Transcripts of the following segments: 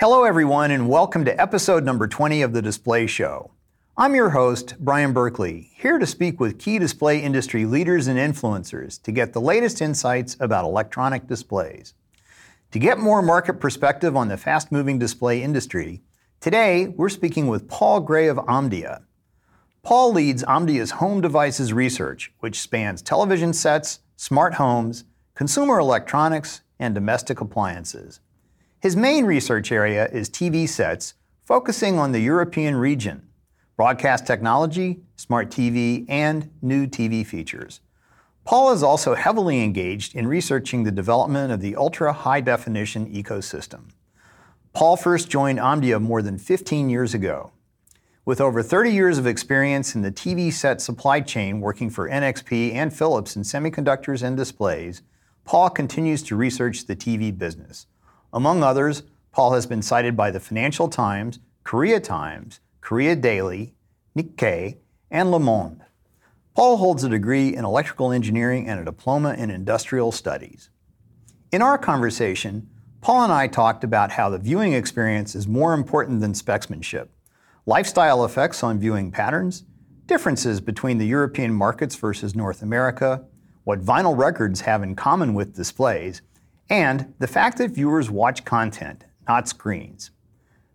Hello everyone, and welcome to episode number 20 of The Display Show. I'm your host, Brian Berkeley, here to speak with key display industry leaders and influencers to get the latest insights about electronic displays. To get more market perspective on the fast-moving display industry, today we're speaking with Paul Gray of Omdia. Paul leads Omdia's home devices research, which spans television sets, smart homes, consumer electronics, and domestic appliances. His main research area is TV sets, focusing on the European region, broadcast technology, smart TV, and new TV features. Paul is also heavily engaged in researching the development of the ultra-high-definition ecosystem. Paul first joined Omdia more than 15 years ago. With over 30 years of experience in the TV set supply chain working for NXP and Philips in semiconductors and displays, Paul continues to research the TV business. Among others, Paul has been cited by the Financial Times, Korea Daily, Nikkei, and Le Monde. Paul holds a degree in electrical engineering and a diploma in industrial studies. In our conversation, Paul and I talked about how the viewing experience is more important than specsmanship, lifestyle effects on viewing patterns, differences between the European markets versus North America, what vinyl records have in common with displays, and the fact that viewers watch content, not screens.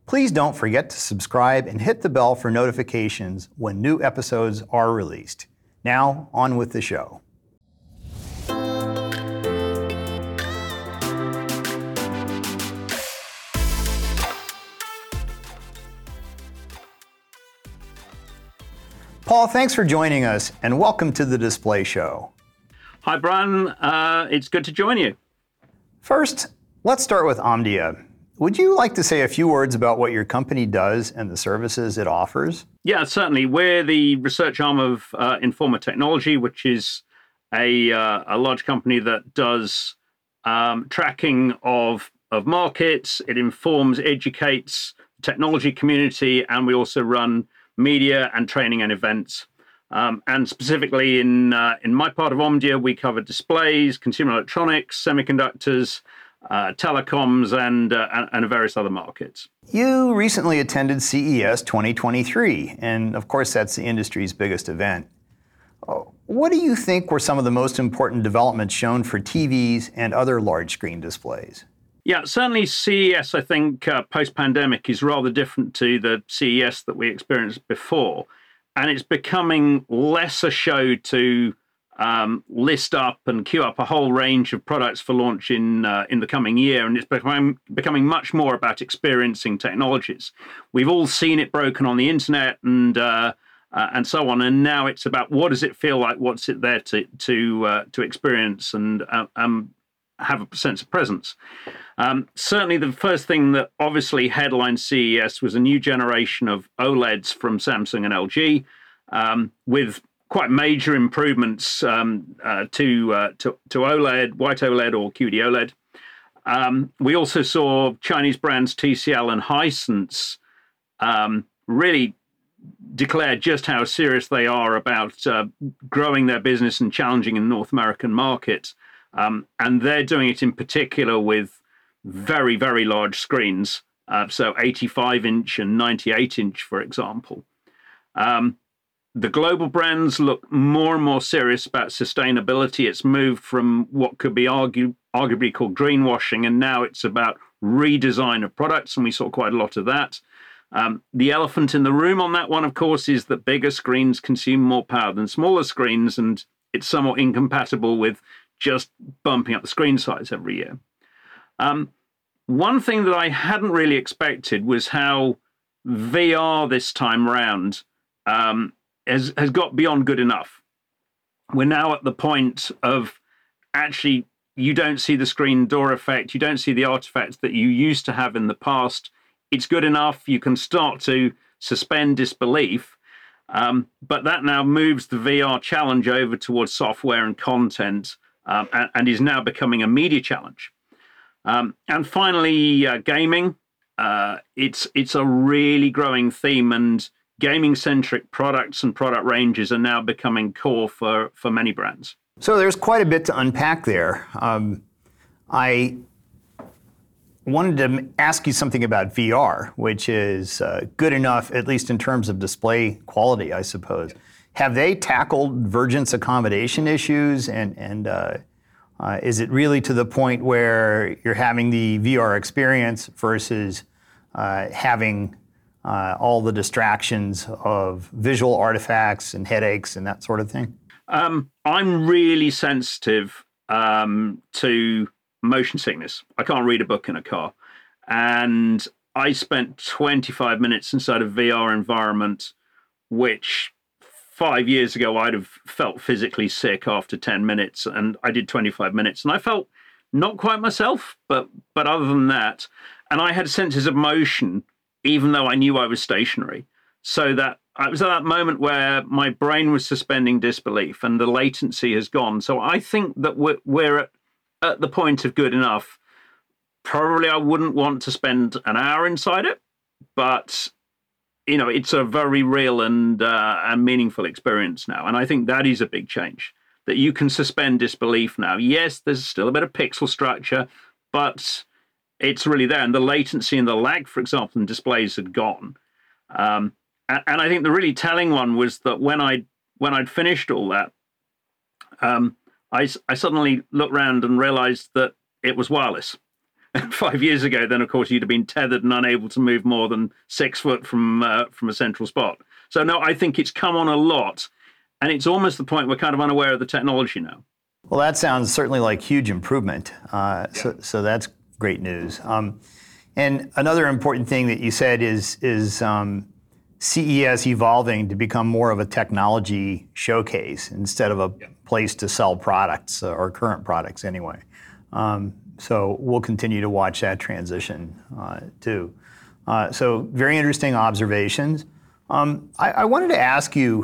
Please don't forget to subscribe and hit the bell for notifications when new episodes are released. Now, on with the show. Paul, thanks for joining us and welcome to The Display Show. Hi, Brian. It's good to join you. First, let's start with Omdia. Would you like to say a few words about what your company does and the services it offers? Yeah, certainly. We're the research arm of Informa Technology, which is a large company that does tracking of markets. It informs, educates the technology community, and we also run media and training and events. And specifically in my part of Omdia, we cover displays, consumer electronics, semiconductors, telecoms, and various other markets. You recently attended CES 2023, and of course that's the industry's biggest event. What do you think were some of the most important developments shown for TVs and other large screen displays? Yeah, certainly CES, I think, post-pandemic is rather different to the CES that we experienced before. And it's becoming less a show to list up and queue up a whole range of products for launch in the coming year. And it's becoming much more about experiencing technologies. We've all seen it broken on the internet and so on. And now it's about what does it feel like? What's it there to experience and have a sense of presence? Certainly the first thing that obviously headlined CES was a new generation of OLEDs from Samsung and LG with quite major improvements to OLED, white OLED or QD OLED. We also saw Chinese brands TCL and Hisense really declare just how serious they are about growing their business and challenging in the North American market. And they're doing it in particular with very, very large screens, so 85-inch and 98-inch, for example. The global brands look more and more serious about sustainability. It's moved from what could be arguably called greenwashing, and now it's about redesign of products, and we saw quite a lot of that. The elephant in the room on that one, of course, is that bigger screens consume more power than smaller screens, and it's somewhat incompatible with just bumping up the screen size every year. One thing that I hadn't really expected was how VR this time round has got beyond good enough. We're now at the point of actually you don't see the screen door effect, you don't see the artifacts that you used to have in the past. It's good enough. You can start to suspend disbelief. But that now moves the VR challenge over towards software and content, and is now becoming a media challenge. And finally, gaming. It's a really growing theme, and gaming-centric products and product ranges are now becoming core for many brands. So there's quite a bit to unpack there. I Wanted to ask you something about VR, which is good enough, at least in terms of display quality, I suppose. Have they tackled vergence accommodation issues, and is it really to the point where you're having the VR experience versus having all the distractions of visual artifacts and headaches and that sort of thing? I'm really sensitive to motion sickness. I can't read a book in a car. And I spent 25 minutes inside a VR environment, which 5 years ago I'd have felt physically sick after 10 minutes. And I did 25 minutes. And I felt not quite myself, but other than that. And I had senses of motion, even though I knew I was stationary. So that I was at that moment where my brain was suspending disbelief and the latency has gone. So I think that we're at the point of good enough. Probably I wouldn't want to spend an hour inside it, but you know, it's a very real and meaningful experience now. And I think that is a big change, that you can suspend disbelief now. Yes, there's still a bit of pixel structure, but it's really there. And the latency and the lag, for example, in displays had gone. And I think the really telling one was that when I'd finished all that, I suddenly looked around and realized that it was wireless. 5 years ago, then, of course, you'd have been tethered and unable to move more than 6 foot from a central spot. So, no, I think it's come on a lot. And it's almost the point we're kind of unaware of the technology now. Well, that sounds certainly like huge improvement. So that's great news. And another important thing that you said is CES evolving to become more of a technology showcase instead of a place to sell products or current products anyway. So we'll continue to watch that transition too. So very interesting observations. I wanted to ask you,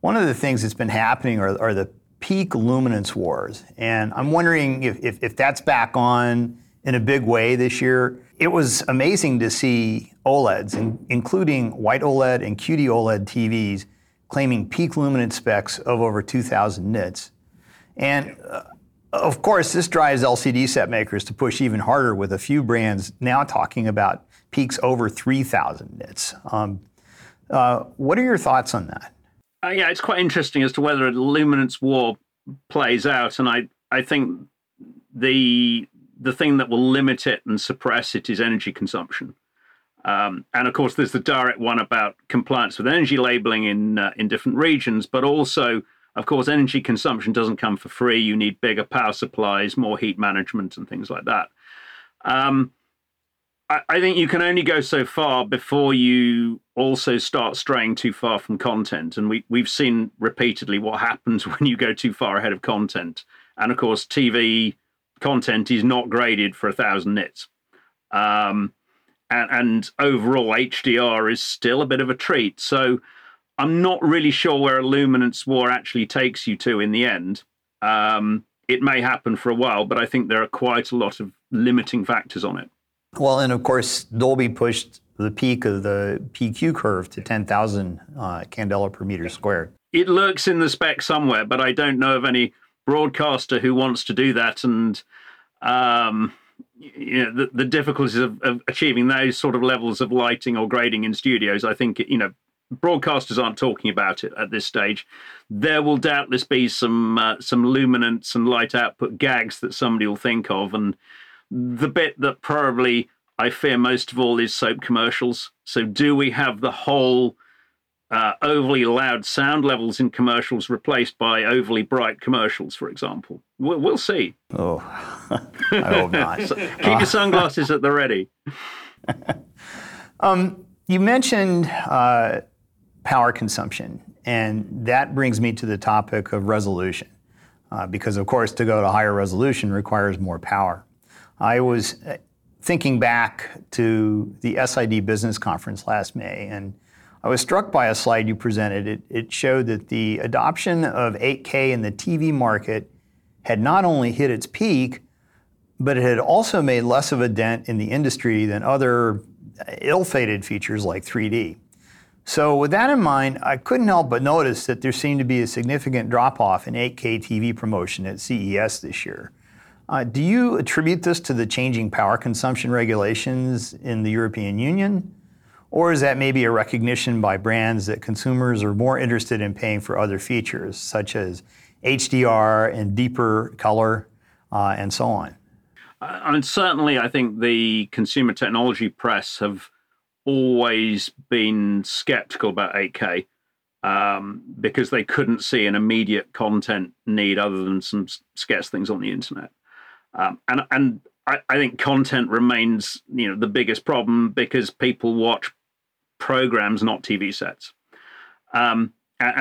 one of the things that's been happening are the peak luminance wars. And I'm wondering if that's back on in a big way this year. It was amazing to see OLEDs, including white OLED and QD OLED TVs, claiming peak luminance specs of over 2,000 nits. And of course, this drives LCD set makers to push even harder, with a few brands now talking about peaks over 3,000 nits. What are your thoughts on that? Yeah, it's quite interesting as to whether a luminance war plays out. And I think the thing that will limit it and suppress it is energy consumption. And of course, there's the direct one about compliance with energy labeling in different regions, but also, of course, energy consumption doesn't come for free. You need bigger power supplies, more heat management, and things like that. I think you can only go so far before you also start straying too far from content. And we've seen repeatedly what happens when you go too far ahead of content. And of course, TV content is not graded for 1,000 nits. And overall, HDR is still a bit of a treat. So I'm not really sure where a luminance war actually takes you to in the end. It may happen for a while, but I think there are quite a lot of limiting factors on it. Well, and of course, Dolby pushed the peak of the PQ curve to 10,000 candela per meter squared. It lurks in the spec somewhere, but I don't know of any broadcaster who wants to do that. And you know, the difficulties of achieving those sort of levels of lighting or grading in studios, I think, you know, broadcasters aren't talking about it at this stage. There will doubtless be some luminance and light output gags that somebody will think of. And the bit that probably I fear most of all is soap commercials. So do we have the whole overly loud sound levels in commercials replaced by overly bright commercials, for example? We'll see. Oh, I hope not. So keep your sunglasses at the ready. You mentioned power consumption, and that brings me to the topic of resolution, because, of course, to go to higher resolution requires more power. I was thinking back to the SID Business Conference last May, and I was struck by a slide you presented. It showed that the adoption of 8K in the TV market had not only hit its peak, but it had also made less of a dent in the industry than other ill-fated features like 3D. So with that in mind, I couldn't help but notice that there seemed to be a significant drop-off in 8K TV promotion at CES this year. Do you attribute this to the changing power consumption regulations in the European Union? Or is that maybe a recognition by brands that consumers are more interested in paying for other features, such as HDR and deeper color and so on? And certainly, I think the consumer technology press have always been skeptical about 8K because they couldn't see an immediate content need other than some scarce things on the internet. And I think content remains, the biggest problem because people watch programs, not TV sets. And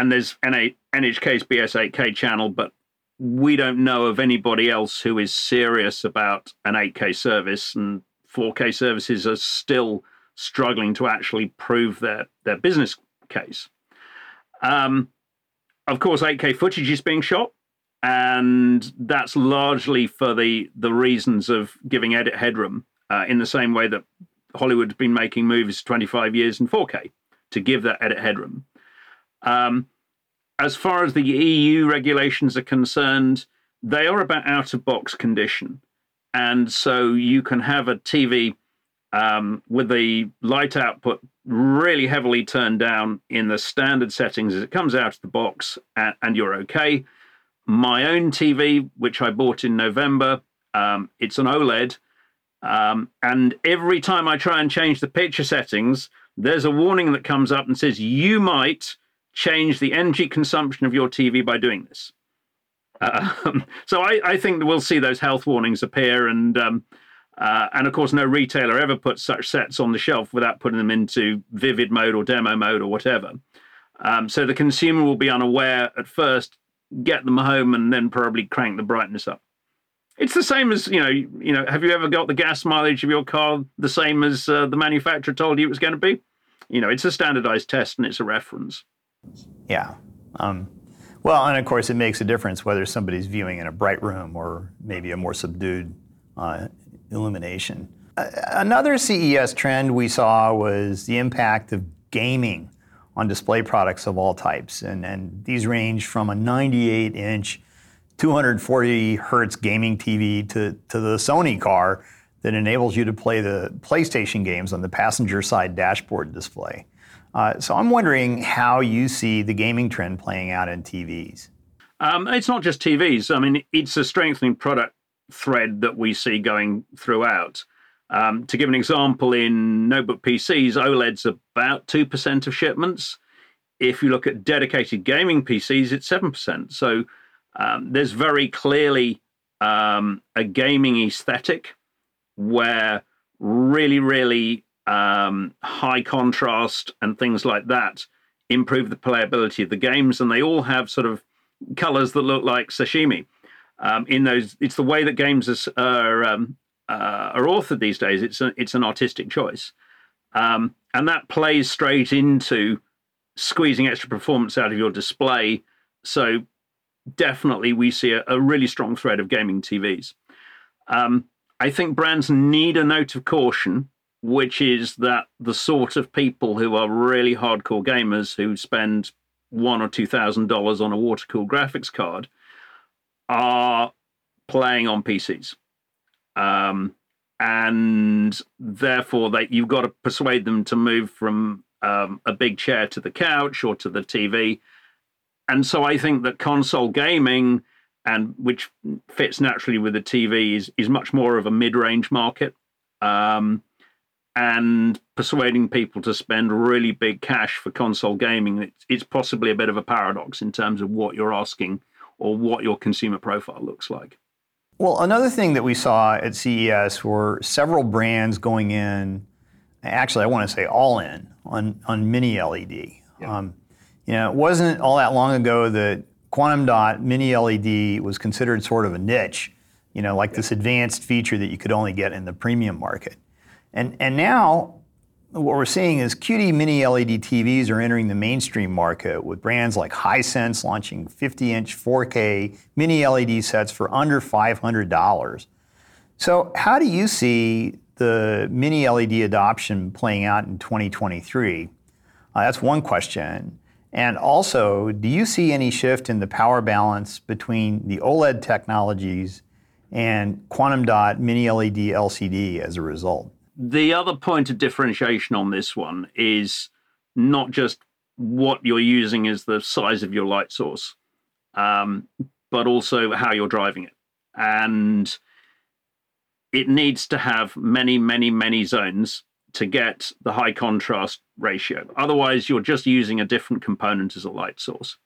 there's NHK's BS8K channel, but we don't know of anybody else who is serious about an 8K service, and 4K services are still struggling to actually prove their business case. Of course, 8K footage is being shot, and that's largely for the reasons of giving edit headroom, in the same way that Hollywood's been making movies 25 years in 4K to give that edit headroom. As far as the EU regulations are concerned, they are about out-of-box condition. And so you can have a TV with the light output really heavily turned down in the standard settings as it comes out of the box, and you're okay. My own TV, which I bought in November, it's an OLED. And every time I try and change the picture settings, there's a warning that comes up and says, you might change the energy consumption of your TV by doing this. So I think that we'll see those health warnings appear. And of course, no retailer ever puts such sets on the shelf without putting them into vivid mode or demo mode or whatever. So the consumer will be unaware at first, get them home, and then probably crank the brightness up. It's the same as, have you ever got the gas mileage of your car the same as the manufacturer told you it was going to be? It's a standardized test and it's a reference. Yeah. Well, and of course, it makes a difference whether somebody's viewing in a bright room or maybe a more subdued illumination. Another CES trend we saw was the impact of gaming on display products of all types. And these range from a 98-inch, 240 hertz gaming TV to the Sony car that enables you to play the PlayStation games on the passenger side dashboard display. So I'm wondering how you see the gaming trend playing out in TVs. It's not just TVs. I mean, it's a strengthening product thread that we see going throughout. To give an example, in notebook PCs, OLED's about 2% of shipments. If you look at dedicated gaming PCs, it's 7%. So there's very clearly a gaming aesthetic where really, really high contrast and things like that improve the playability of the games, and they all have sort of colors that look like sashimi. In those, it's the way that games are authored these days. It's an artistic choice, and that plays straight into squeezing extra performance out of your display. So definitely, we see a really strong thread of gaming TVs. I think brands need a note of caution, which is that the sort of people who are really hardcore gamers who spend $1,000 or $2,000 on a water-cooled graphics card are playing on PCs. And therefore, you've got to persuade them to move from a big chair to the couch or to the TV. And so I think that console gaming, and which fits naturally with the TV, is much more of a mid-range market. And persuading people to spend really big cash for console gaming, it's possibly a bit of a paradox in terms of what you're asking or what your consumer profile looks like. Well, another thing that we saw at CES were several brands going in, actually I want to say all in, on mini LED. Yeah. It wasn't all that long ago that quantum dot mini LED was considered sort of a niche, like yeah. This advanced feature that you could only get in the premium market. And now what we're seeing is QD mini LED TVs are entering the mainstream market with brands like Hisense launching 50-inch 4K mini LED sets for under $500. So how do you see the mini LED adoption playing out in 2023? That's one question. And also, do you see any shift in the power balance between the OLED technologies and quantum dot mini LED LCD as a result. The other point of differentiation on this one is not just what you're using as the size of your light source, but also how you're driving it. And it needs to have many, many, many zones to get the high contrast ratio. Otherwise, you're just using a different component as a light source.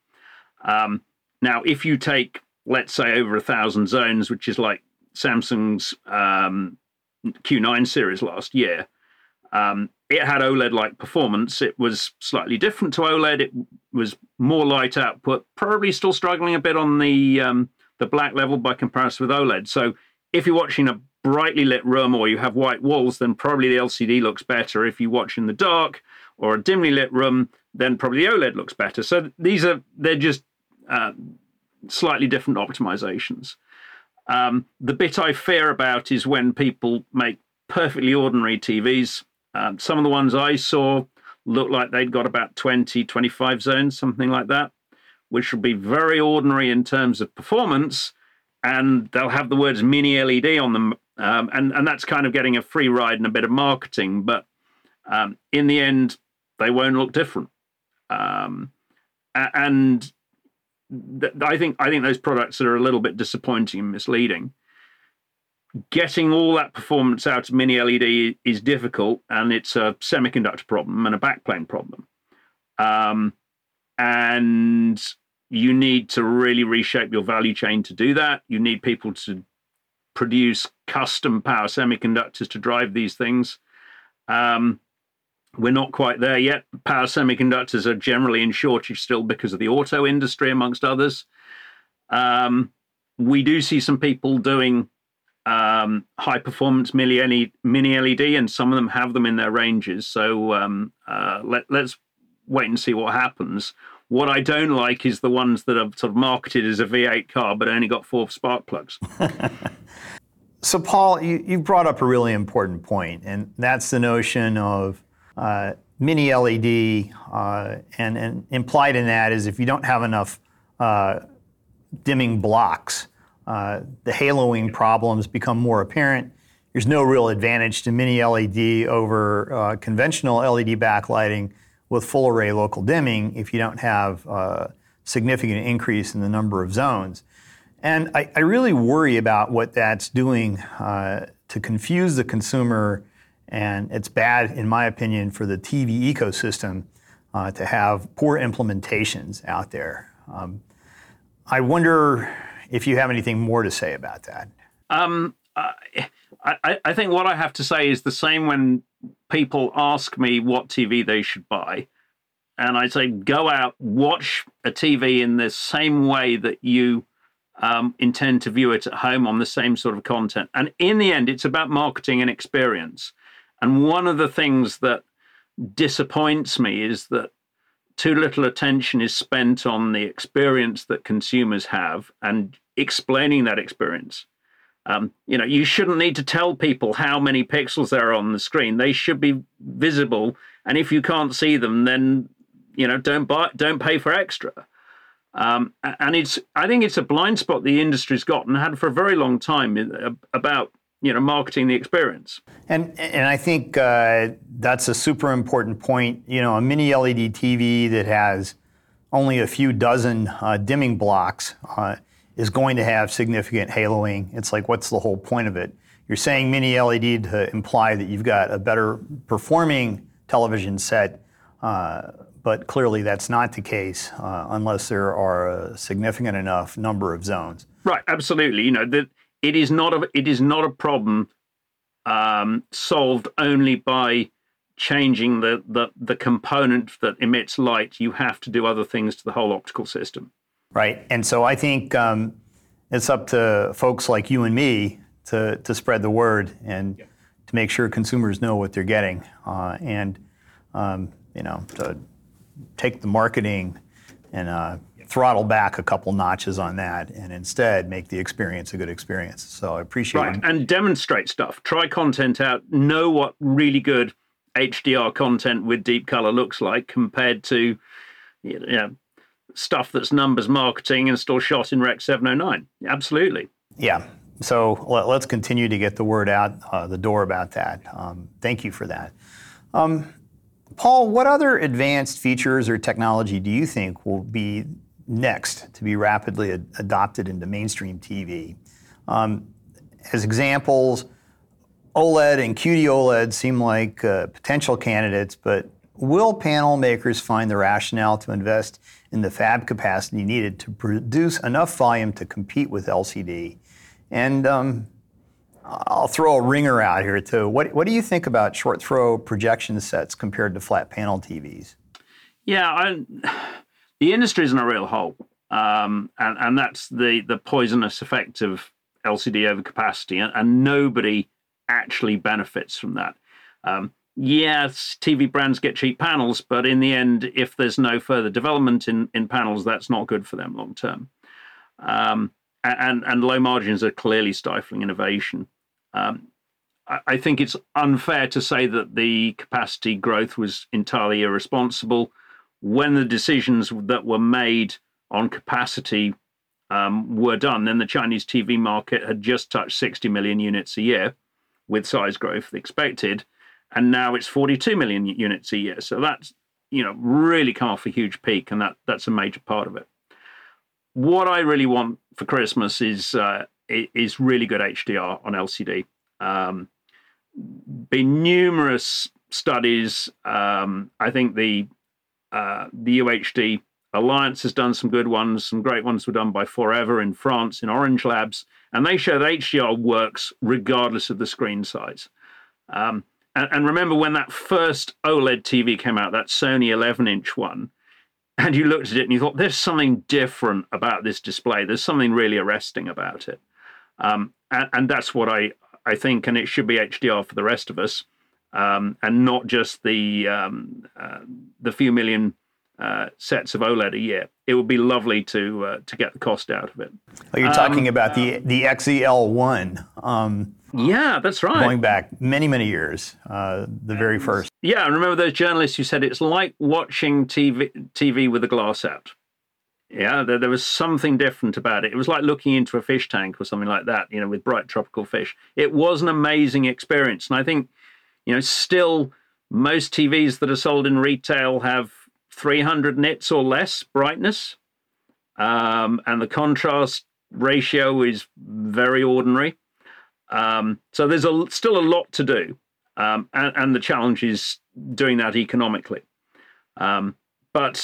Now, if you take, let's say, over 1,000 zones, which is like Samsung's Q9 series last year, it had OLED-like performance. It was slightly different to OLED. It was more light output, probably still struggling a bit on the black level by comparison with OLED. So if you're watching a brightly lit room or you have white walls, then probably the LCD looks better. If you watch in the dark or a dimly lit room, then probably the OLED looks better. So they're just slightly different optimizations. The bit I fear about is when people make perfectly ordinary TVs. Some of the ones I saw looked like they'd got about 20, 25 zones, something like that, which will be very ordinary in terms of performance, and they'll have the words mini LED on them. And that's kind of getting a free ride and a bit of marketing, but in the end, they won't look different. I think those products are a little bit disappointing and misleading. Getting all that performance out of mini LED is difficult, and it's a semiconductor problem and a backplane problem. And you need to really reshape your value chain to do that. You need people to produce custom power semiconductors to drive these things. We're not quite there yet. Power semiconductors are generally in shortage still because of the auto industry, amongst others. We do see some people doing high-performance mini LED, and some of them have them in their ranges. So let's wait and see what happens. What I don't like is the ones that are sort of marketed as a V8 car but only got 4 spark plugs. So, Paul, you brought up a really important point, and that's the notion of mini LED, and implied in that is if you don't have enough dimming blocks, the haloing problems become more apparent. There's no real advantage to mini LED over conventional LED backlighting with full array local dimming if you don't have a significant increase in the number of zones. And I really worry about what that's doing to confuse the consumer, and it's bad, in my opinion, for the TV ecosystem to have poor implementations out there. I wonder if you have anything more to say about that. I think what I have to say is the same when people ask me what TV they should buy. And I say, go out, watch a TV in the same way that you intend to view it at home on the same sort of content. And in the end, it's about marketing and experience. And one of the things that disappoints me is that too little attention is spent on the experience that consumers have and explaining that experience. You shouldn't need to tell people how many pixels there are on the screen. They should be visible. And if you can't see them, then, don't pay for extra. I think it's a blind spot the industry's got and had for a very long time about, marketing the experience. And I think that's a super important point. A mini LED TV that has only a few dozen dimming blocks is going to have significant haloing. It's like, what's the whole point of it? You're saying mini LED to imply that you've got a better performing television set, but clearly that's not the case unless there are a significant enough number of zones. Right, absolutely. It is not a problem solved only by changing the component that emits light. You have to do other things to the whole optical system. Right, and so I think it's up to folks like you and me to spread the word and to make sure consumers know what they're getting, and to take the marketing and throttle back a couple notches on that, and instead make the experience a good experience. So I appreciate it. Right, and demonstrate stuff. Try content out. Know what really good HDR content with deep color looks like compared to, stuff that's numbers marketing and still shot in Rec. 709. Absolutely. Yeah, So let's continue to get the word out the door about that. Thank you for that. Paul, what other advanced features or technology do you think will be next to be rapidly adopted into mainstream TV? As examples, OLED and QD OLED seem like potential candidates, but will panel makers find the rationale to invest in the fab capacity needed to produce enough volume to compete with LCD? And I'll throw a ringer out here too. What do you think about short throw projection sets compared to flat panel TVs? Yeah, the industry's in a real hole. And that's the poisonous effect of LCD overcapacity, and nobody actually benefits from that. Yes, TV brands get cheap panels, but in the end, if there's no further development in panels, that's not good for them long term. And low margins are clearly stifling innovation. I think it's unfair to say that the capacity growth was entirely irresponsible when the decisions that were made on capacity were done. Then the Chinese TV market had just touched 60 million units a year with size growth expected. And now it's 42 million units a year. So that's, really come off a huge peak, and that's a major part of it. What I really want for Christmas is really good HDR on LCD. Been numerous studies. I think the UHD Alliance has done some good ones. Some great ones were done by Forever in France in Orange Labs, and they show that HDR works regardless of the screen size. And remember when that first OLED TV came out, that Sony 11-inch one, and you looked at it and you thought, there's something different about this display. There's something really arresting about it. And that's what I think, and it should be HDR for the rest of us, and not just the few million sets of OLED a year. It would be lovely to get the cost out of it. Oh, you're talking about the XEL1. Yeah, that's right. Going back many, many years, the very first. Yeah, I remember those journalists who said it's like watching TV with a glass out. Yeah, there was something different about it. It was like looking into a fish tank or something like that, with bright tropical fish. It was an amazing experience. And I think, still most TVs that are sold in retail have 300 nits or less brightness. And the contrast ratio is very ordinary. So there's still a lot to do, and the challenge is doing that economically. But,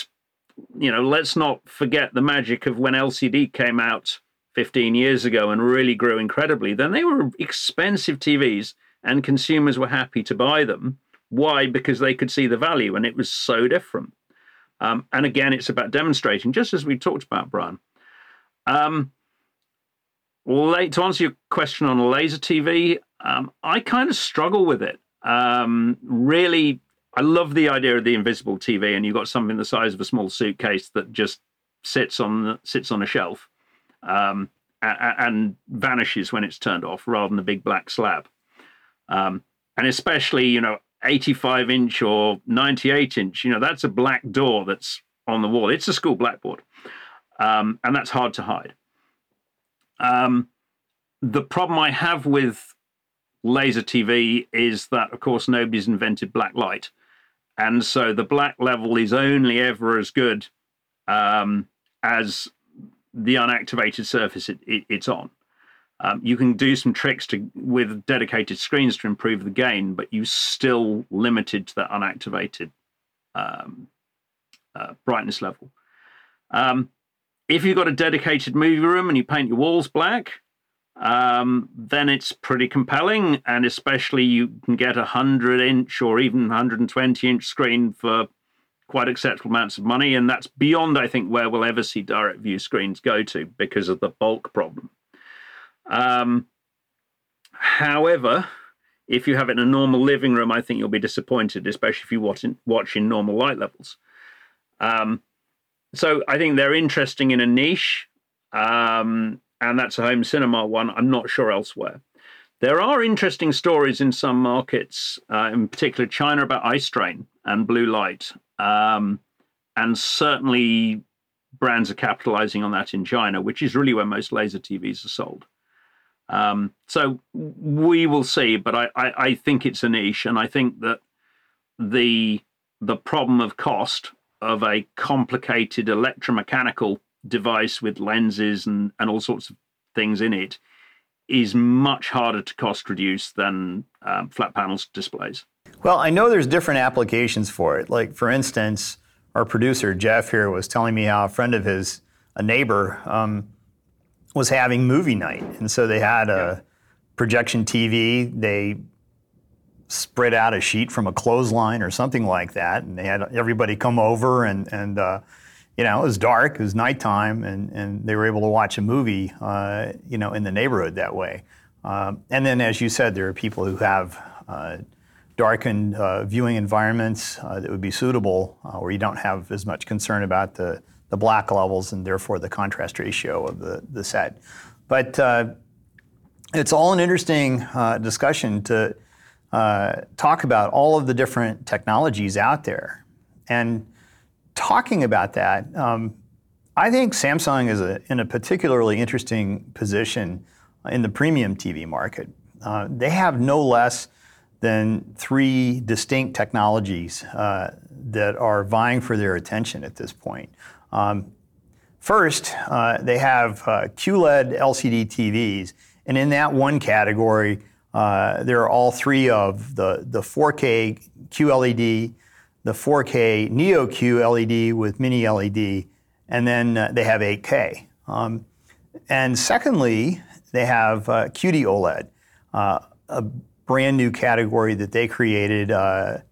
let's not forget the magic of when LCD came out 15 years ago and really grew incredibly. Then they were expensive TVs, and consumers were happy to buy them. Why? Because they could see the value, and it was so different. And again, it's about demonstrating, just as we talked about, Brian. To answer your question on laser TV, I kind of struggle with it. Really, I love the idea of the invisible TV, and you've got something the size of a small suitcase that just sits on a shelf and vanishes when it's turned off, rather than the big black slab. And especially, 85-inch or 98-inch, that's a black door that's on the wall. It's a school blackboard, and that's hard to hide. The problem I have with laser TV is that, of course, nobody's invented black light. And so the black level is only ever as good as the unactivated surface it's on. You can do some tricks with dedicated screens to improve the gain, but you're still limited to that unactivated brightness level. If you've got a dedicated movie room and you paint your walls black, then it's pretty compelling, and especially you can get a 100-inch or even 120-inch screen for quite acceptable amounts of money, and that's beyond, I think, where we'll ever see direct view screens go to because of the bulk problem. However, if you have it in a normal living room, I think you'll be disappointed, especially if you watch in normal light levels. So I think they're interesting in a niche, and that's a home cinema one. I'm not sure elsewhere. There are interesting stories in some markets, in particular China, about eye strain and blue light, and certainly brands are capitalizing on that in China, which is really where most laser TVs are sold. So we will see, but I think it's a niche, and I think that the problem of cost of a complicated electromechanical device with lenses and all sorts of things in it is much harder to cost reduce than flat panels displays. Well, I know there's different applications for it. Like, for instance, our producer, Jeff, here was telling me how a friend of his, a neighbor, was having movie night. And so they had a projection TV. They spread out a sheet from a clothesline or something like that. And they had everybody come over and you know, it was dark, it was nighttime, and they were able to watch a movie, you know, in the neighborhood that way. And then, as you said, there are people who have darkened viewing environments that would be suitable, where you don't have as much concern about the black levels and therefore the contrast ratio of the set. But it's all an interesting discussion to talk about all of the different technologies out there. And talking about that, I think Samsung is in a particularly interesting position in the premium TV market. They have no less than three distinct technologies that are vying for their attention at this point. First, they have QLED LCD TVs, and in that one category, there are all three of the 4K QLED, the 4K Neo Q LED with mini LED, and then they have 8K. And secondly, they have QD OLED, a brand new category that they created,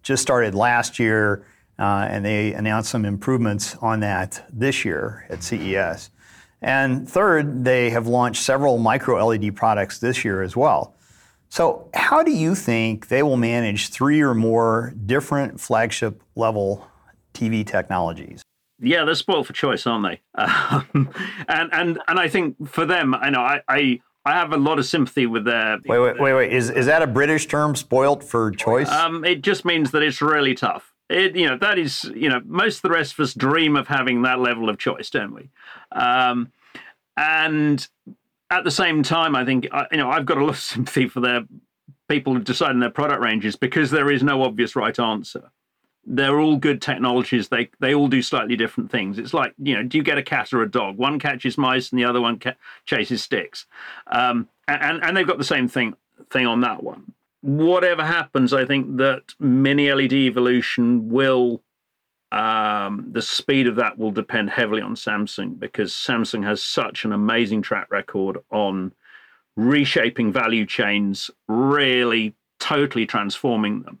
just started last year, and they announced some improvements on that this year at CES. And third, they have launched several micro LED products this year as well. So how do you think they will manage three or more different flagship level TV technologies? Yeah, they're spoiled for choice, aren't they? And I think for them, I know I have a lot of sympathy with their... Wait. Is that a British term, spoiled for choice? It just means that it's really tough. Most of the rest of us dream of having that level of choice, don't we? And at the same time, I think, I've got a lot of sympathy for their people deciding their product ranges because there is no obvious right answer. They're all good technologies. They all do slightly different things. It's like, do you get a cat or a dog? One catches mice and the other one chases sticks. And they've got the same thing on that one. Whatever happens, I think that mini LED evolution will... the speed of that will depend heavily on Samsung because Samsung has such an amazing track record on reshaping value chains, really totally transforming them.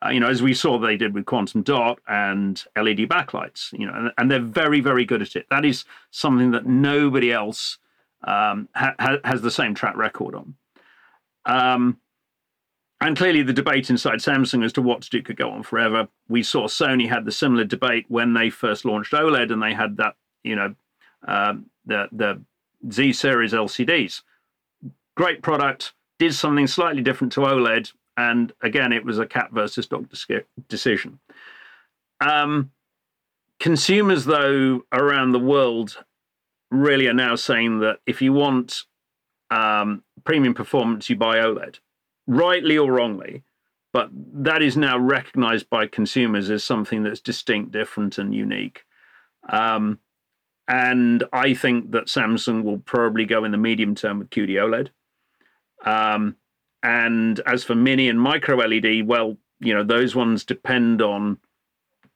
As we saw they did with quantum dot and LED backlights, and they're very, very good at it. That is something that nobody else has the same track record on. And clearly the debate inside Samsung as to what to do could go on forever. We saw Sony had the similar debate when they first launched OLED and they had that, the Z series LCDs. Great product, did something slightly different to OLED. And again, it was a cat versus dog decision. Consumers, though, around the world really are now saying that if you want premium performance, you buy OLED. Rightly or wrongly, but that is now recognized by consumers as something that's distinct, different, and unique. And I think that Samsung will probably go in the medium term with QD OLED. And as for mini and micro LED, well, those ones depend on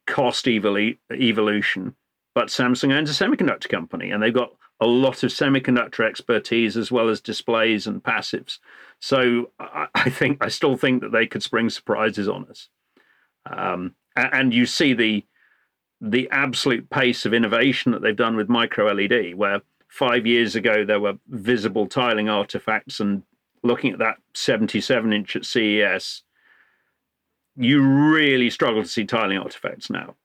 cost evolution. But Samsung owns a semiconductor company, and they've got a lot of semiconductor expertise as well as displays and passives. So I still think that they could spring surprises on us. And you see the absolute pace of innovation that they've done with micro LED, where 5 years ago there were visible tiling artifacts, and looking at that 77 inch at CES, you really struggle to see tiling artifacts now.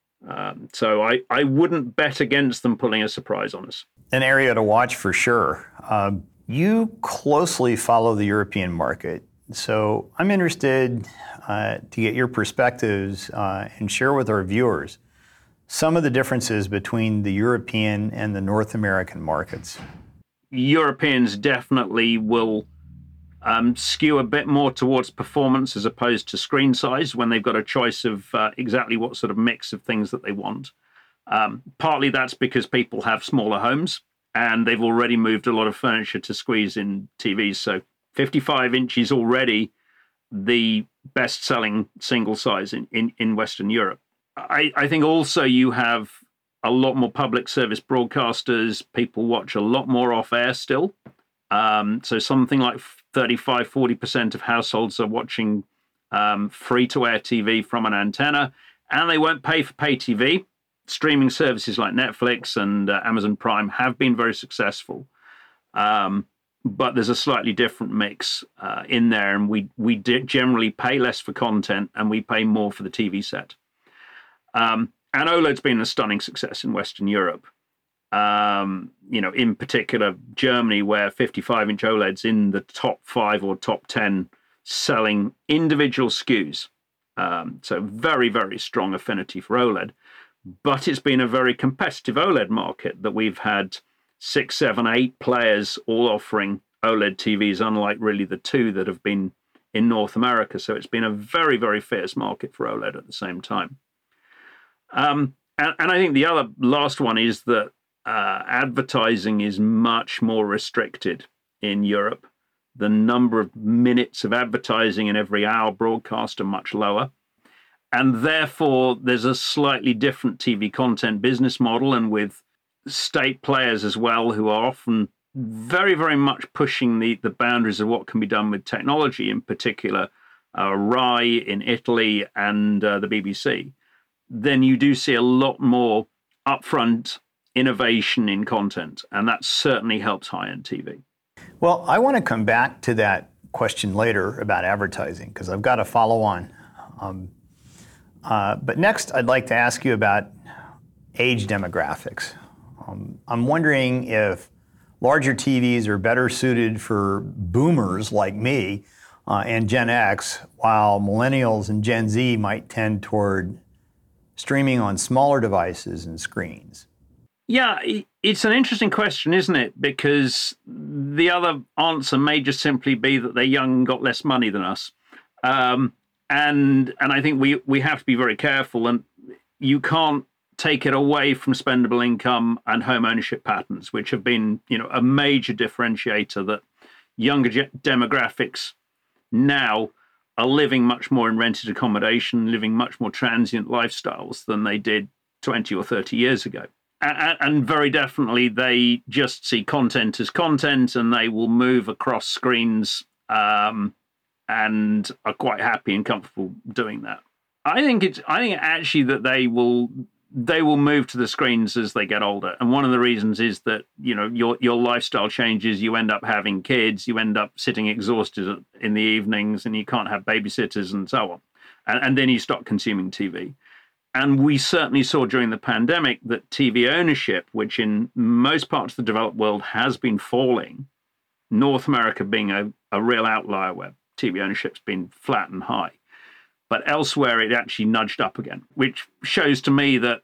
So I wouldn't bet against them pulling a surprise on us. An area to watch for sure. You closely follow the European market. So I'm interested to get your perspectives and share with our viewers some of the differences between the European and the North American markets. Europeans definitely will skew a bit more towards performance as opposed to screen size when they've got a choice of exactly what sort of mix of things that they want. Partly that's because people have smaller homes and they've already moved a lot of furniture to squeeze in TVs. So 55 inches already the best-selling single size in Western Europe. I think also you have a lot more public service broadcasters. People watch a lot more off-air still. So something like 35, 40% of households are watching free-to-air TV from an antenna, and they won't pay for pay TV. Streaming services like Netflix and Amazon Prime have been very successful. But there's a slightly different mix in there, and we generally pay less for content and we pay more for the TV set. And OLED's been a stunning success in Western Europe. In particular, Germany, where 55-inch OLED's in the top 5 or top 10 selling individual SKUs. So very, very strong affinity for OLED. But it's been a very competitive OLED market that we've had 6, 7, 8 players all offering OLED TVs, unlike really the 2 that have been in North America. So it's been a very, very fierce market for OLED at the same time. And I think the other last one is that advertising is much more restricted in Europe. The number of minutes of advertising in every hour broadcast are much lower. And therefore, there's a slightly different TV content business model, and with state players as well, who are often very, very much pushing the boundaries of what can be done with technology, in particular Rai in Italy and the BBC, then you do see a lot more upfront innovation in content, and that certainly helps high-end TV. Well, I want to come back to that question later about advertising, because I've got a follow-on. But next, I'd like to ask you about age demographics. I'm wondering if larger TVs are better suited for boomers like me and Gen X, while millennials and Gen Z might tend toward streaming on smaller devices and screens. Yeah, it's an interesting question, isn't it? Because the other answer may just simply be that they're young and got less money than us. And I think we have to be very careful, and you can't take it away from spendable income and home ownership patterns, which have been, a major differentiator, that younger demographics now are living much more in rented accommodation, living much more transient lifestyles than they did 20 or 30 years ago. And very definitely, they just see content as content, and they will move across screens and are quite happy and comfortable doing that. I think actually that they will move to the screens as they get older. And one of the reasons is that, your lifestyle changes, you end up having kids, you end up sitting exhausted in the evenings, and you can't have babysitters and so on. And then you start consuming TV. And we certainly saw during the pandemic that TV ownership, which in most parts of the developed world has been falling, North America being a real outlier where TV ownership's been flat and high. But elsewhere, it actually nudged up again, which shows to me that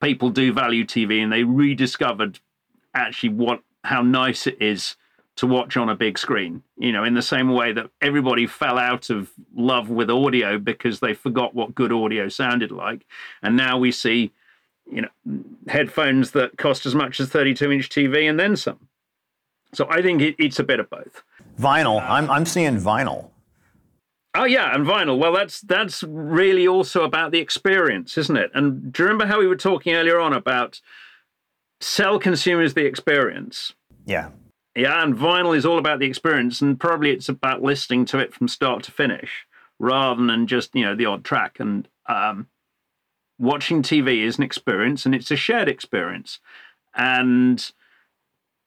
people do value TV, and they rediscovered actually how nice it is to watch on a big screen. In the same way that everybody fell out of love with audio because they forgot what good audio sounded like. And now we see, headphones that cost as much as 32-inch TV and then some. So I think it's a bit of both. Vinyl. I'm seeing vinyl. Oh, yeah, and vinyl. Well, that's really also about the experience, isn't it? And do you remember how we were talking earlier on about sell consumers the experience? Yeah. Yeah, and vinyl is all about the experience, and probably it's about listening to it from start to finish rather than just, the odd track. And watching TV is an experience, and it's a shared experience. And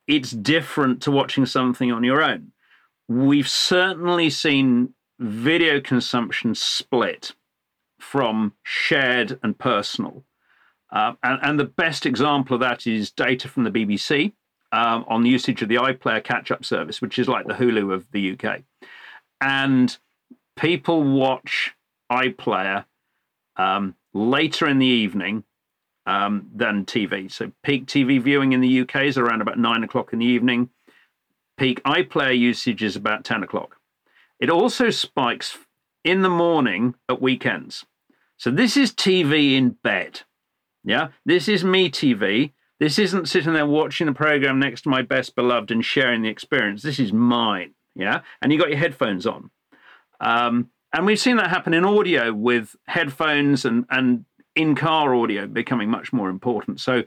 it's different to watching something on your own. We've certainly seen video consumption split from shared and personal. And the best example of that is data from the BBC on the usage of the iPlayer catch-up service, which is like the Hulu of the UK. And people watch iPlayer later in the evening than TV. So peak TV viewing in the UK is around about 9 o'clock in the evening. peak iPlayer usage is about 10 o'clock. It also spikes in the morning at weekends. So this is TV in bed. Yeah, this is me TV. This isn't sitting there watching a program next to my best beloved and sharing the experience. This is mine. Yeah, and you got your headphones on. And we've seen that happen in audio with headphones and in-car audio becoming much more important. So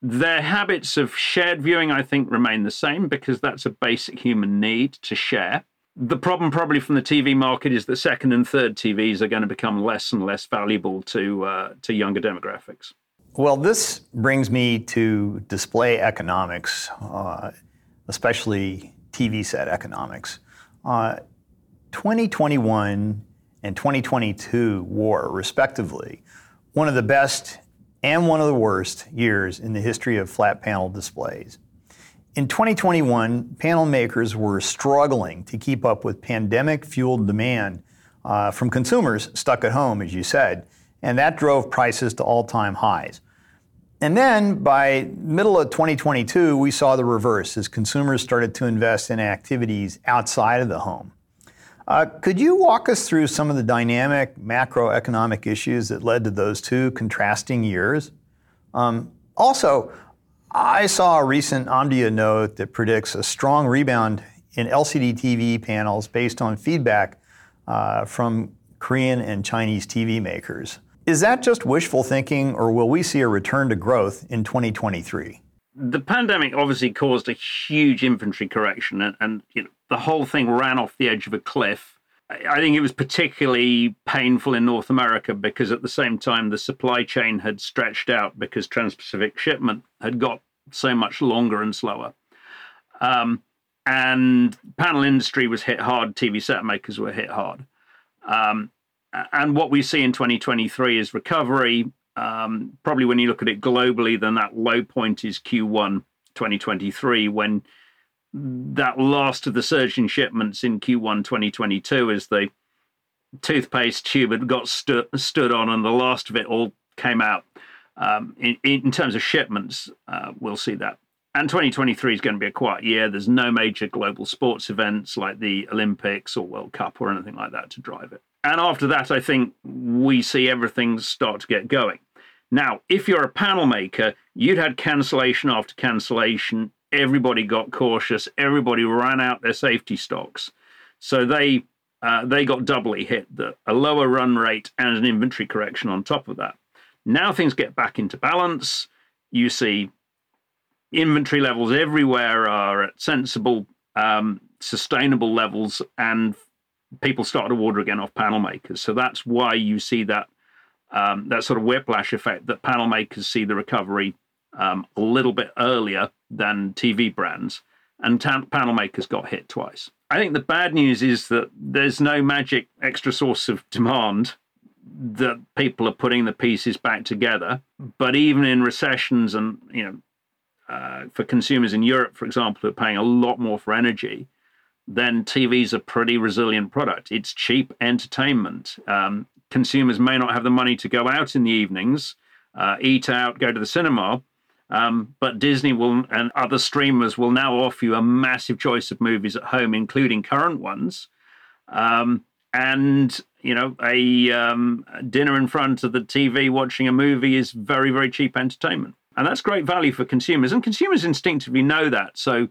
their habits of shared viewing, I think, remain the same because that's a basic human need to share. The problem probably from the TV market is that second and third TVs are going to become less and less valuable to younger demographics. Well, this brings me to display economics, especially TV set economics. 2021 and 2022 were, respectively, one of the best and one of the worst years in the history of flat panel displays. In 2021, panel makers were struggling to keep up with pandemic-fueled demand from consumers stuck at home, as you said, and that drove prices to all-time highs. And then by middle of 2022, we saw the reverse as consumers started to invest in activities outside of the home. Could you walk us through some of the dynamic macroeconomic issues that led to those two contrasting years? Also, I saw a recent Omdia note that predicts a strong rebound in LCD TV panels based on feedback from Korean and Chinese TV makers. Is that just wishful thinking, or will we see a return to growth in 2023? The pandemic obviously caused a huge inventory correction, and you know, the whole thing ran off the edge of a cliff. I think it was particularly painful in North America because at the same time, the supply chain had stretched out because trans-Pacific shipment had got so much longer and slower. And panel industry was hit hard. TV set makers were hit hard. And what we see in 2023 is recovery. Probably when you look at it globally, then that low point is Q1 2023 when that last of the surge in shipments in Q1 2022 is the toothpaste tube had got stood on and the last of it all came out. In terms of shipments, we'll see that. And 2023 is going to be a quiet year. There's no major global sports events like the Olympics or World Cup or anything like that to drive it. And after that, I think we see everything start to get going. Now, if you're a panel maker, you'd had cancellation after cancellation. Everybody got cautious. Everybody ran out their safety stocks. So they got doubly hit, a lower run rate and an inventory correction on top of that. Now things get back into balance. You see inventory levels everywhere are at sensible, sustainable levels, and people start to order again off panel makers. So that's why you see that sort of whiplash effect that panel makers see the recovery a little bit earlier than TV brands, and panel makers got hit twice. I think the bad news is that there's no magic extra source of demand that people are putting the pieces back together. But even in recessions and, for consumers in Europe, for example, who are paying a lot more for energy, then TV's a pretty resilient product. It's cheap entertainment. Consumers may not have the money to go out in the evenings, eat out, go to the cinema, but Disney will and other streamers will now offer you a massive choice of movies at home, including current ones, and a dinner in front of the TV watching a movie is very, very cheap entertainment, and that's great value for consumers. And consumers instinctively know that. So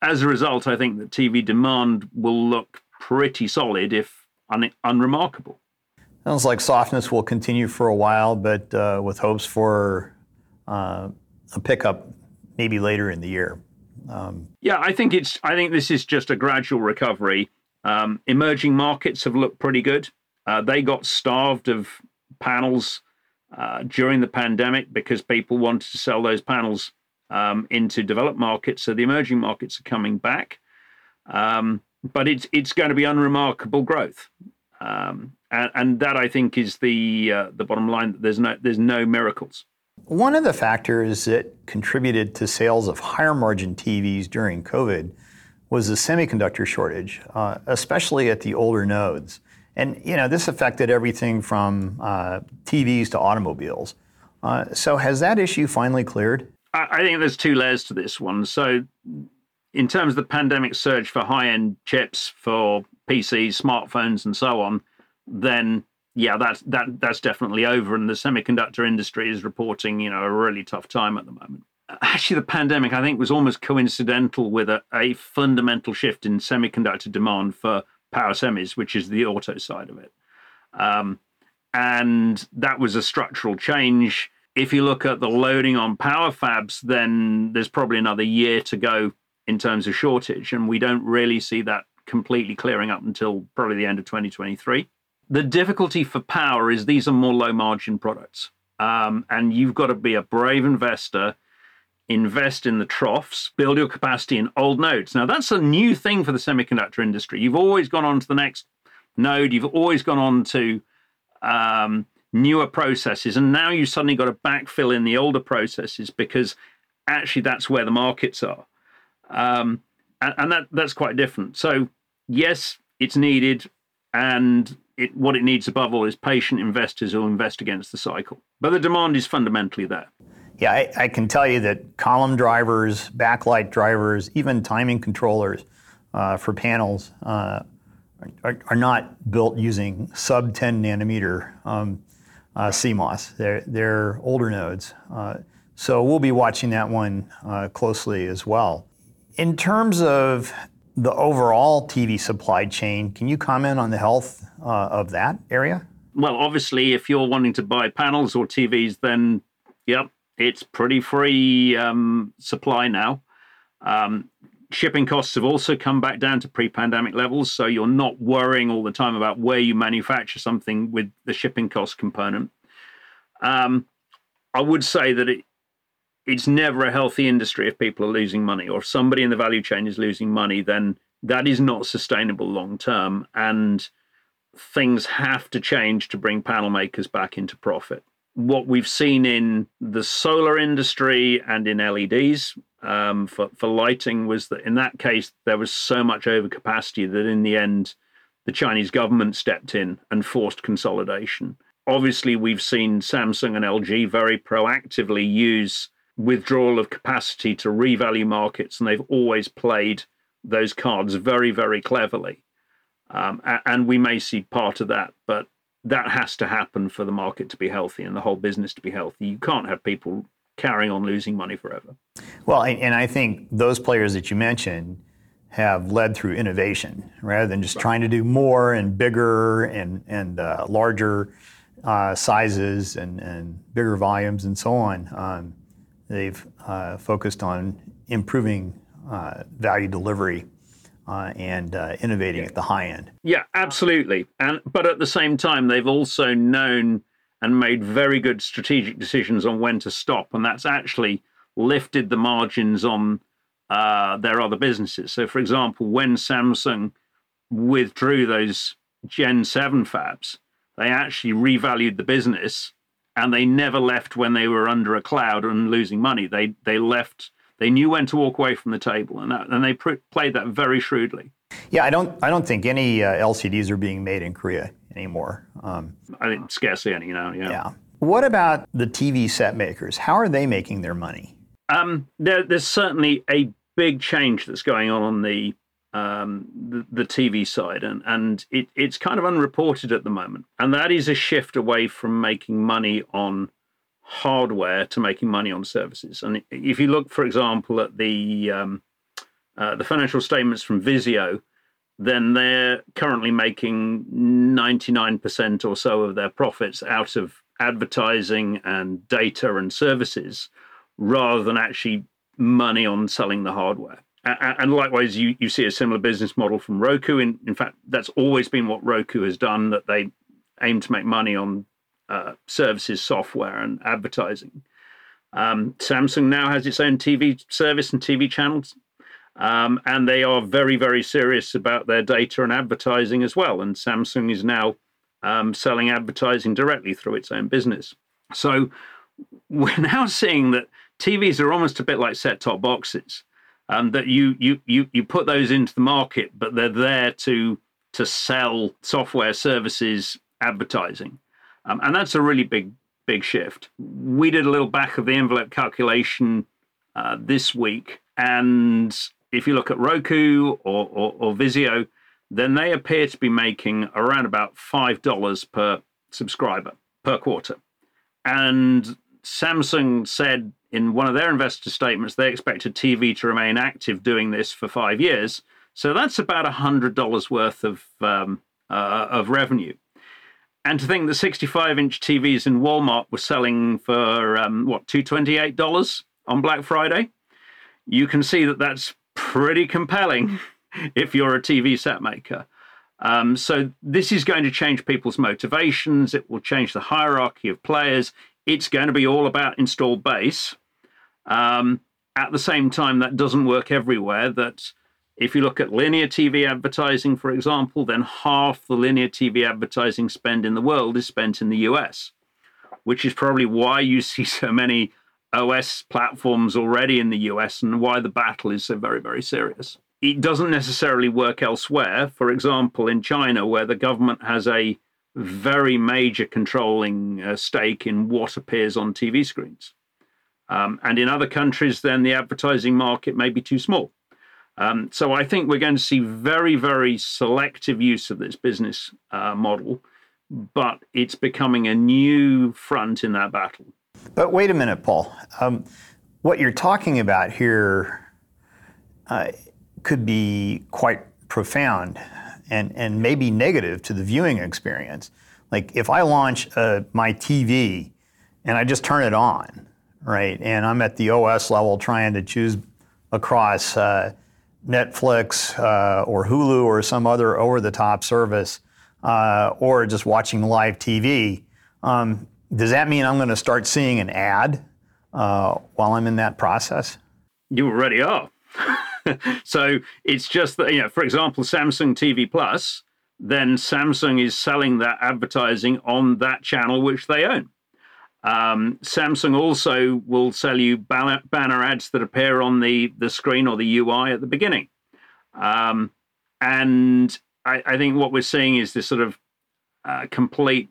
as a result, I think that TV demand will look pretty solid, if unremarkable. Sounds like softness will continue for a while, but with hopes for a pickup maybe later in the year. I think this is just a gradual recovery. Emerging markets have looked pretty good. They got starved of panels during the pandemic because people wanted to sell those panels into developed markets. So the emerging markets are coming back, but it's going to be unremarkable growth. And that, I think, is the bottom line. There's no miracles. One of the factors that contributed to sales of higher margin TVs during COVID was the semiconductor shortage, especially at the older nodes. And this affected everything from TVs to automobiles. So has that issue finally cleared? I think there's two layers to this one. So in terms of the pandemic surge for high-end chips for PCs, smartphones, and so on, then yeah, that's definitely over. And the semiconductor industry is reporting, you know, a really tough time at the moment. Actually, the pandemic, I think, was almost coincidental with a fundamental shift in semiconductor demand for power semis, which is the auto side of it. And that was a structural change. If you look at the loading on power fabs, then there's probably another year to go in terms of shortage. And we don't really see that completely clearing up until probably the end of 2023. The difficulty for power is these are more low margin products. And you've got to be a brave investor, invest in the troughs, build your capacity in old nodes. Now, that's a new thing for the semiconductor industry. You've always gone on to the next node. You've always gone on to newer processes. And now you suddenly got to backfill in the older processes because actually that's where the markets are. And that's quite different. So yes, it's needed, and what it needs above all is patient investors who invest against the cycle. But the demand is fundamentally there. Yeah, I can tell you that column drivers, backlight drivers, even timing controllers for panels are not built using sub 10 nanometer CMOS. They're older nodes. So we'll be watching that one closely as well. In terms of the overall TV supply chain, can you comment on the health of that area? Well, obviously, if you're wanting to buy panels or TVs, then, yep, it's pretty free supply now. Shipping costs have also come back down to pre-pandemic levels, so you're not worrying all the time about where you manufacture something with the shipping cost component. I would say that it's never a healthy industry if people are losing money, or if somebody in the value chain is losing money, then that is not sustainable long term. And things have to change to bring panel makers back into profit. What we've seen in the solar industry and in LEDs for lighting was that in that case, there was so much overcapacity that in the end, the Chinese government stepped in and forced consolidation. Obviously, we've seen Samsung and LG very proactively use withdrawal of capacity to revalue markets, and they've always played those cards very, very cleverly. And we may see part of that, but that has to happen for the market to be healthy and the whole business to be healthy. You can't have people carrying on losing money forever. Well, and I think those players that you mentioned have led through innovation rather than just trying to do more and bigger and larger sizes and bigger volumes and so on. They've focused on improving value delivery and innovating at the high end. Yeah, absolutely. But at the same time, they've also known and made very good strategic decisions on when to stop. And that's actually lifted the margins on their other businesses. So, for example, when Samsung withdrew those Gen 7 fabs, they actually revalued the business. And they never left when they were under a cloud and losing money. They left. They knew when to walk away from the table, and they played that very shrewdly. Yeah, I don't think any LCDs are being made in Korea anymore. I think scarcely any now. Yeah. Yeah. What about the TV set makers? How are they making their money? There's certainly a big change that's going on the TV side, and it's kind of unreported at the moment. And that is a shift away from making money on hardware to making money on services. And if you look, for example, at the financial statements from Vizio, then they're currently making 99% or so of their profits out of advertising and data and services rather than actually money on selling the hardware. And likewise, you see a similar business model from Roku. In fact, that's always been what Roku has done, that they aim to make money on services, software, and advertising. Samsung now has its own TV service and TV channels, and they are very, very serious about their data and advertising as well. And Samsung is now selling advertising directly through its own business. So we're now seeing that TVs are almost a bit like set-top boxes. That you put those into the market, but they're there to sell software, services, advertising. And that's a really big, big shift. We did a little back of the envelope calculation this week, and if you look at Roku or Vizio, then they appear to be making around about $5 per subscriber per quarter. And Samsung said in one of their investor statements they expected TV to remain active doing this for 5 years. So that's about $100 worth of revenue. And to think that 65-inch TVs in Walmart were selling for, $228 on Black Friday, you can see that that's pretty compelling if you're a TV set maker. So this is going to change people's motivations. It will change the hierarchy of players. It's going to be all about installed base. At the same time, that doesn't work everywhere. That if you look at linear TV advertising, for example, then half the linear TV advertising spend in the world is spent in the US, which is probably why you see so many OS platforms already in the US and why the battle is so very, very serious. It doesn't necessarily work elsewhere. For example, in China, where the government has a very major controlling stake in what appears on TV screens. And in other countries, then the advertising market may be too small. So I think we're going to see very, very selective use of this business model, but it's becoming a new front in that battle. But wait a minute, Paul. What you're talking about here could be quite profound and maybe negative to the viewing experience. Like if I launch my TV and I just turn it on, right? And I'm at the OS level trying to choose across Netflix or Hulu or some other over-the-top service or just watching live TV. Does that mean I'm going to start seeing an ad while I'm in that process? You already are. So it's just that, for example, Samsung TV Plus, then Samsung is selling that advertising on that channel, which they own. Samsung also will sell you banner ads that appear on the screen or the UI at the beginning. And I think what we're seeing is this sort of complete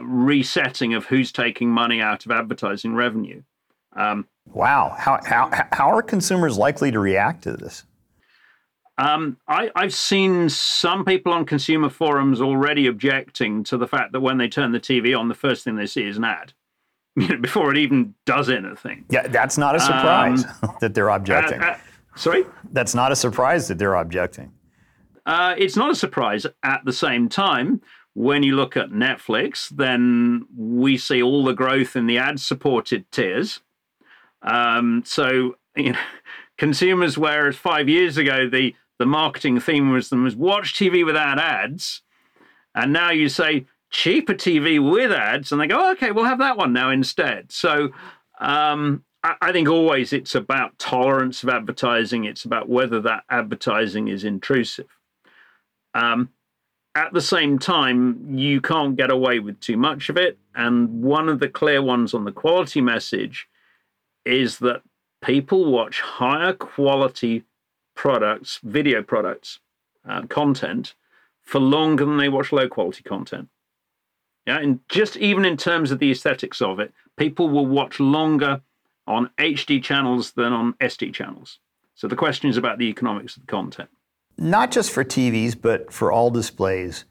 resetting of who's taking money out of advertising revenue. Wow. How are consumers likely to react to this? I've seen some people on consumer forums already objecting to the fact that when they turn the TV on, the first thing they see is an ad, before it even does anything. Yeah, that's not a surprise that they're objecting. Sorry? That's not a surprise that they're objecting. It's not a surprise. At the same time, when you look at Netflix, then we see all the growth in the ad-supported tiers. Consumers, whereas 5 years ago, the marketing theme was watch TV without ads. And now you say cheaper TV with ads and they go, okay, we'll have that one now instead. So I think always it's about tolerance of advertising. It's about whether that advertising is intrusive. At the same time, you can't get away with too much of it. And one of the clear ones on the quality message is that people watch higher quality products, video products, content, for longer than they watch low quality content. Yeah, and just even in terms of the aesthetics of it, people will watch longer on HD channels than on SD channels. So the question is about the economics of the content. Not just for TVs, but for all displays,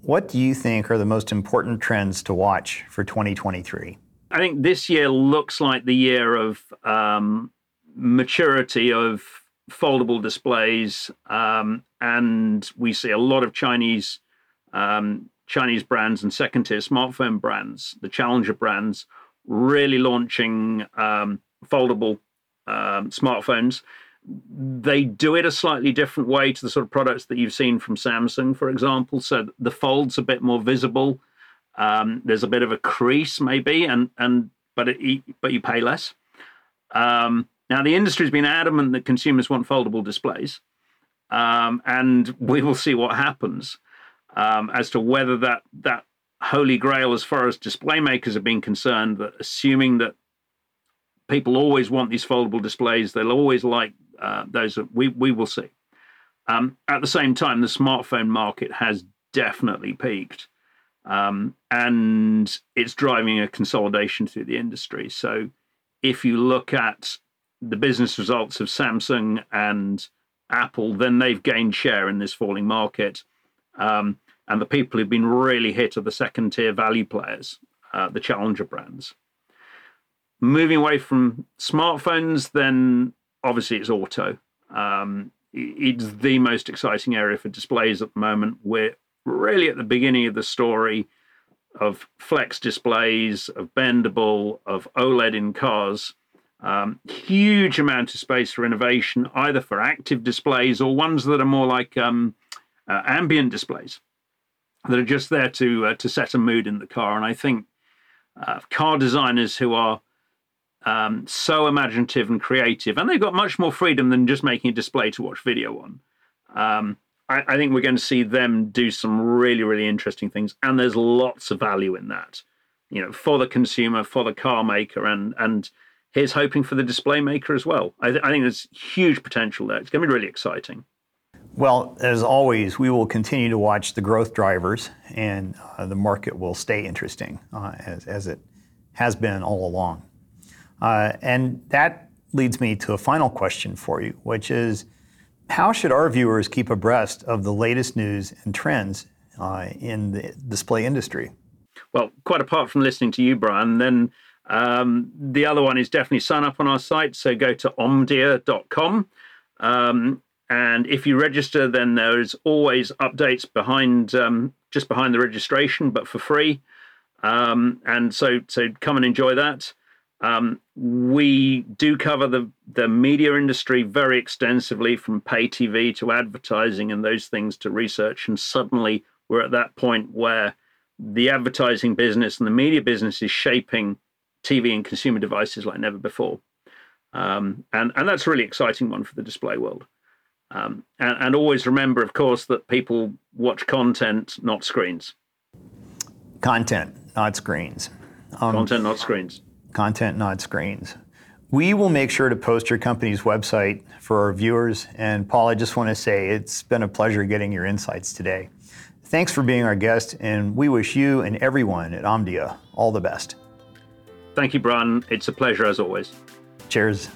what do you think are the most important trends to watch for 2023? I think this year looks like the year of maturity of foldable displays, and we see a lot of Chinese brands and second-tier smartphone brands, the challenger brands, really launching foldable smartphones. They do it a slightly different way to the sort of products that you've seen from Samsung, for example. So the fold's a bit more visible. There's a bit of a crease maybe, but you pay less. Now, the industry's been adamant that consumers want foldable displays, and we will see what happens as to whether that holy grail, as far as display makers are being concerned, that assuming that people always want these foldable displays, they'll always like those. We will see. At the same time, the smartphone market has definitely peaked. And it's driving a consolidation through the industry. So if you look at the business results of Samsung and Apple, then they've gained share in this falling market. And the people who've been really hit are the second-tier value players, the challenger brands. Moving away from smartphones, then obviously it's auto. It's the most exciting area for displays at the moment. We're really at the beginning of the story of flex displays, of bendable, of OLED in cars. Huge amount of space for innovation, either for active displays or ones that are more like ambient displays that are just there to set a mood in the car. And I think car designers who are so imaginative and creative, and they've got much more freedom than just making a display to watch video on. I think we're going to see them do some really, really interesting things. And there's lots of value in that, you know, for the consumer, for the car maker, and here's hoping for the display maker as well. I think there's huge potential there. It's going to be really exciting. Well, as always, we will continue to watch the growth drivers, and the market will stay interesting as it has been all along. And that leads me to a final question for you, which is, how should our viewers keep abreast of the latest news and trends in the display industry? Well, quite apart from listening to you, Brian, then the other one is definitely sign up on our site. So go to omdia.com. And if you register, then there's always updates behind just behind the registration, but for free. And so come and enjoy that. We do cover the media industry very extensively, from pay TV to advertising and those things to research. And suddenly we're at that point where the advertising business and the media business is shaping TV and consumer devices like never before. And that's a really exciting one for the display world. And always remember, of course, that people watch content, not screens. Content, not screens. Content, not screens. Content, not screens. We will make sure to post your company's website for our viewers. And Paul, I just want to say it's been a pleasure getting your insights today. Thanks for being our guest, and we wish you and everyone at Omdia all the best. Thank you, Brian. It's a pleasure as always. Cheers.